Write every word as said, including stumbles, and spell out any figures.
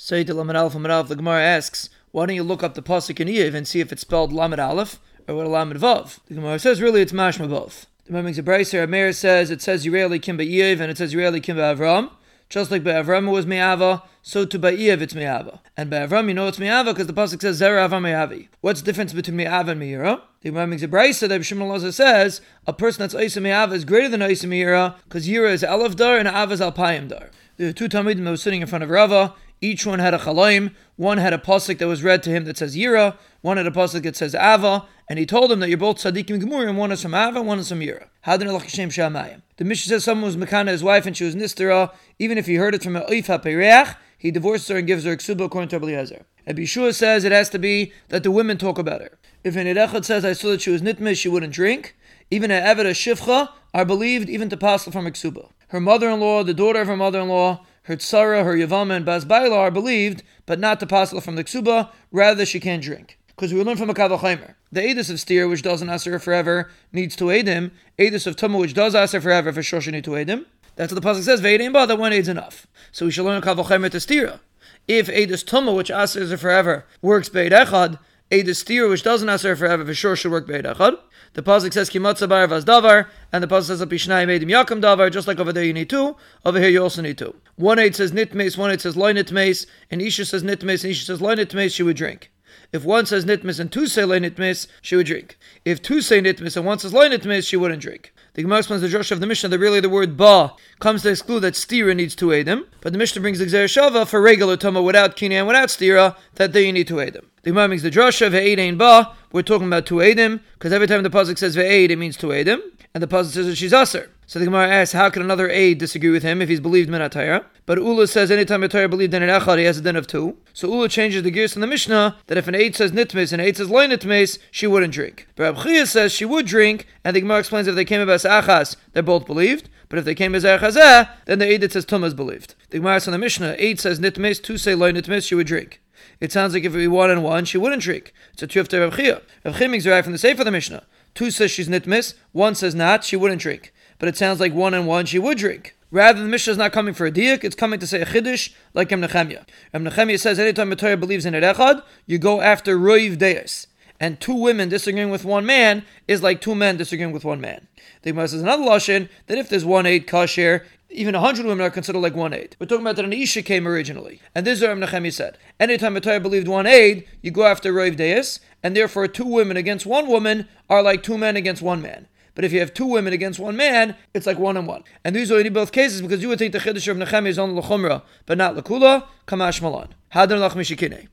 Sayyid Lamed Aleph Lamed Aleph, the Gemara asks, why don't you look up the Pasuk in Eiv and see if it's spelled Lamed Aleph or what a Lamed Vav? The Gemara says, really, it's Mashma both. The Zibraiser Amir says, it says Yireli Kim Ba'Eiv and it says Yireli Kim Ba'Avram. Just like Ba'Avram was Me'ava, so to Ba'Eiv it's Me'ava. And Ba'Avram, you know it's Me'ava because the Pasuk says Zera Ava Me'avi. What's the difference between Me'ava and Me'ira? The Gemara makes a brayso that B'Shem Elazar says a person that's Eisa Me'ava is greater than Eisa Me'ira because Yira is Elef Dar and Ava is Alpayim Dar. There were two Talmidim that were sitting in front of Rava. Each one had a chalaim. One had a pasuk that was read to him that says Yira. One had a pasuk that says Ava. And he told him that you're both tzaddikim gemurim. One is from Ava, one is from Yira. Hadran alach Mi Shenikneh. The Mishnah says someone was mekana his wife and she was nistera. Even if he heard it from an oif hapereach, he divorces her and gives her a ksuba according to Abeliezer. Abishua says it has to be that the women talk about her. If an erechot says, I saw that she was nitmeh, she wouldn't drink. Even an eved, a shivcha, are believed even to pasal from a ksuba. Her mother-in-law, the daughter of her mother-in-law, her tsara, her yevamot, and bas baila are believed, but not to pasal from the ksuba, rather she can't drink. Because we learn from a Kal Vachomer. The Edus of Stira, which doesn't asher forever, needs to aid him. Edus of Tummah, which does asher forever, for sure she needs to aid him. That's what the Pazak says, Ve'edim ba, that one aid's enough. So we should learn a Kal Vachomer to Stira. If Edus Tummah, which asher forever, works Be'ed Echad, Edus Stira, which doesn't asher forever, for sure should work Be'ed Echad. The Pazak says, Kimatza Bar Vaz Davar, and the Pazak says, Pishnai Meidim Yakam Davar, just like over there you need two, over here you also need two. One aid says Nitmes, one aid says Loi Nitmes, and Isha says Nitmes, and Isha says Loi Nitmes, she would drink. If one says nitmis and two say le nitmis, she would drink. If two say nitmis and one says le nitmis, she wouldn't drink. The Gemara explains the drush of the Mishnah that really the word ba comes to exclude that stira needs to aid him, but the Mishnah brings the Gzeir Shava for regular Tummah without Kinai and without stira, that there you need to aid him. The Gemara brings the drush of ve'eid ein ba, we're talking about to aid him, because every time the Pazak says ve'eid, it means to aid him, and the Pazak says that she's aser. So the Gemara asks, how can another aid disagree with him if he's believed in Mataya? But Ula says anytime Mataya believed in an echad, he has a din of two. So Ula changes the gears in the Mishnah that if an aid says nitmes and an aid says loy nitmes, she wouldn't drink. But Rabbi Chiyah says she would drink, and the Gemara explains if they came as achas, they're both believed. But if they came as achazah, then the aid that says tummah is believed. The Gemara asks on the Mishnah, aid says nitmes, two say loy nitmes, she would drink. It sounds like if it were one and one, she wouldn't drink. It's a tiyuf to Rabbi Chiyah. Rabbi Chiyah makes a right from the Seifa of the Mishnah. Two says she's nitmes, one says not, she wouldn't drink. But it sounds like one and one she would drink. Rather, the Mishnah is not coming for a diuk, it's coming to say a chiddush like Em Nechemia. Em Nechemia says anytime a Torah believes in an echad, you go after Roiv Deis. And two women disagreeing with one man is like two men disagreeing with one man. The Gemara says another lashon that if there's one aid kasher, even a hundred women are considered like one aid. We're talking about that an isha came originally. And this is what Em Nechemia said. Anytime a Torah believed one aid, you go after Roiv Deis, and therefore two women against one woman are like two men against one man. But if you have two women against one man, it's like one and one. And these are in both cases because you would think the Chiddush of Nechemia is on l'chumra, but not l'kula, kamash malan. Hadran alach Mi Shenikneh.